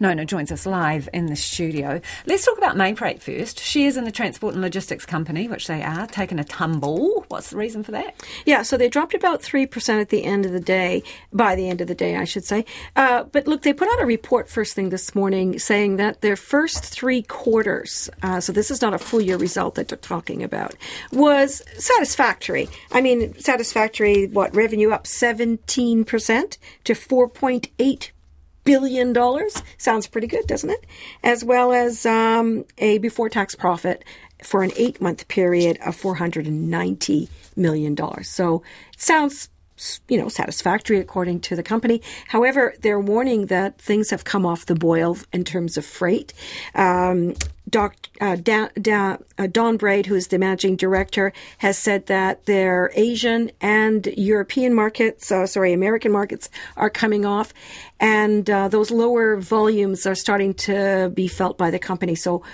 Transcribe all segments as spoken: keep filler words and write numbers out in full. Nona joins us live in the studio. Let's talk about Mainfreight first. Shares in the transport and logistics company, which they are, taken a tumble. What's the reason for that? Yeah, so they dropped about three percent at the end of the day, by the end of the day, I should say. Uh, but look, they put out a report first thing this morning saying that their first three quarters, uh, so this is not a full year result that they're talking about, was satisfactory. I mean, satisfactory, what, revenue up seventeen percent to four point eight percent. Billion dollars. Sounds pretty good, doesn't it? As well as um, a before-tax profit for an eight-month period of four hundred ninety million dollars. So it sounds, you know, satisfactory according to the company. However, they're warning that things have come off the boil in terms of freight. Um, Doc, uh, da, da, uh, Don Braid, who is the managing director, has said that their Asian and European markets, uh, sorry, American markets are coming off, and uh, those lower volumes are starting to be felt by the company. So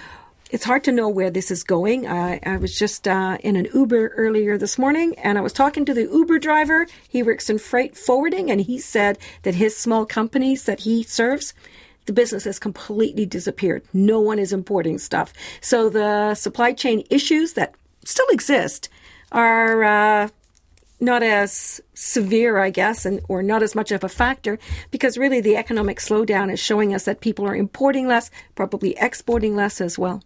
it's hard to know where this is going. Uh, I was just uh, in an Uber earlier this morning, and I was talking to the Uber driver. He works in freight forwarding, and he said that his small companies that he serves, the business has completely disappeared. No one is importing stuff. So the supply chain issues that still exist are uh, not as severe, I guess, and or not as much of a factor, because really the economic slowdown is showing us that people are importing less, probably exporting less as well.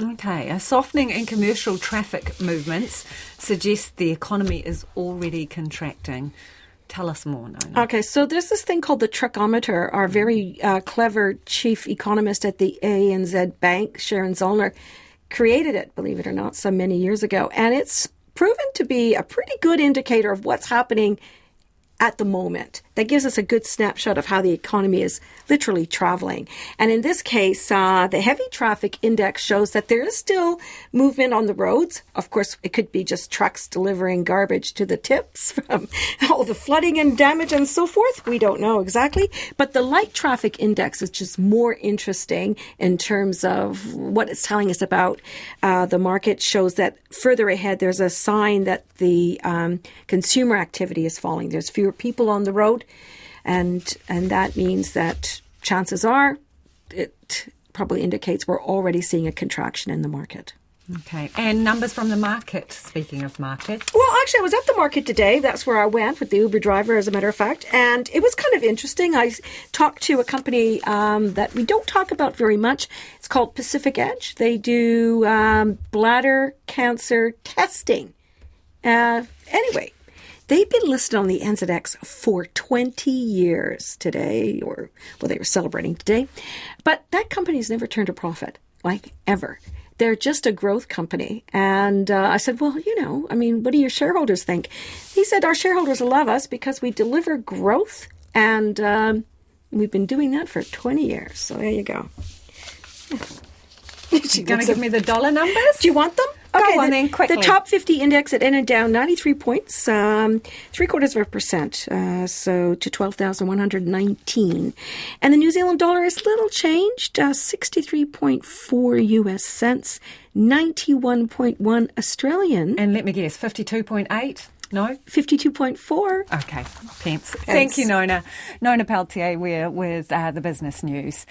Okay. A softening in commercial traffic movements suggests the economy is already contracting. Tell us more, Nona. Okay, so there's this thing called the truckometer. Our very uh, clever chief economist at the A N Z Bank, Sharon Zollner, created it, believe it or not, some many years ago. And it's proven to be a pretty good indicator of what's happening at the moment. That gives us a good snapshot of how the economy is literally traveling. And in this case, uh, the heavy traffic index shows that there is still movement on the roads. Of course, it could be just trucks delivering garbage to the tips from all the flooding and damage and so forth. We don't know exactly. But the light traffic index is just more interesting in terms of what it's telling us about uh, the market. Shows that further ahead, there's a sign that the um, consumer activity is falling. There's fewer people on the road. And and that means that chances are it probably indicates we're already seeing a contraction in the market. Okay. And numbers from the market, speaking of market. Well, actually, I was at the market today. That's where I went with the Uber driver, as a matter of fact. And it was kind of interesting. I talked to a company um, that we don't talk about very much. It's called Pacific Edge. They do um, bladder cancer testing. Uh, anyway. They've been listed on the N Z X for twenty years today, or, well, they were celebrating today. But that company's never turned a profit, like ever. They're just a growth company. And uh, I said, well, you know, I mean, what do your shareholders think? He said, our shareholders love us because we deliver growth, and um, we've been doing that for twenty years. So there you go. You're going to give me the dollar numbers? Do you want them? Okay, Go on the, then, quickly. The top fifty index, it ended down ninety-three points, um, three quarters of a percent, uh, so to twelve thousand one hundred nineteen. And the New Zealand dollar is little changed, uh, sixty-three point four U S cents, ninety-one point one Australian. And let me guess, fifty-two point eight? No? fifty-two point four. Okay, pence. Thank you, Nona. Nona Peltier, we're with uh, the business news.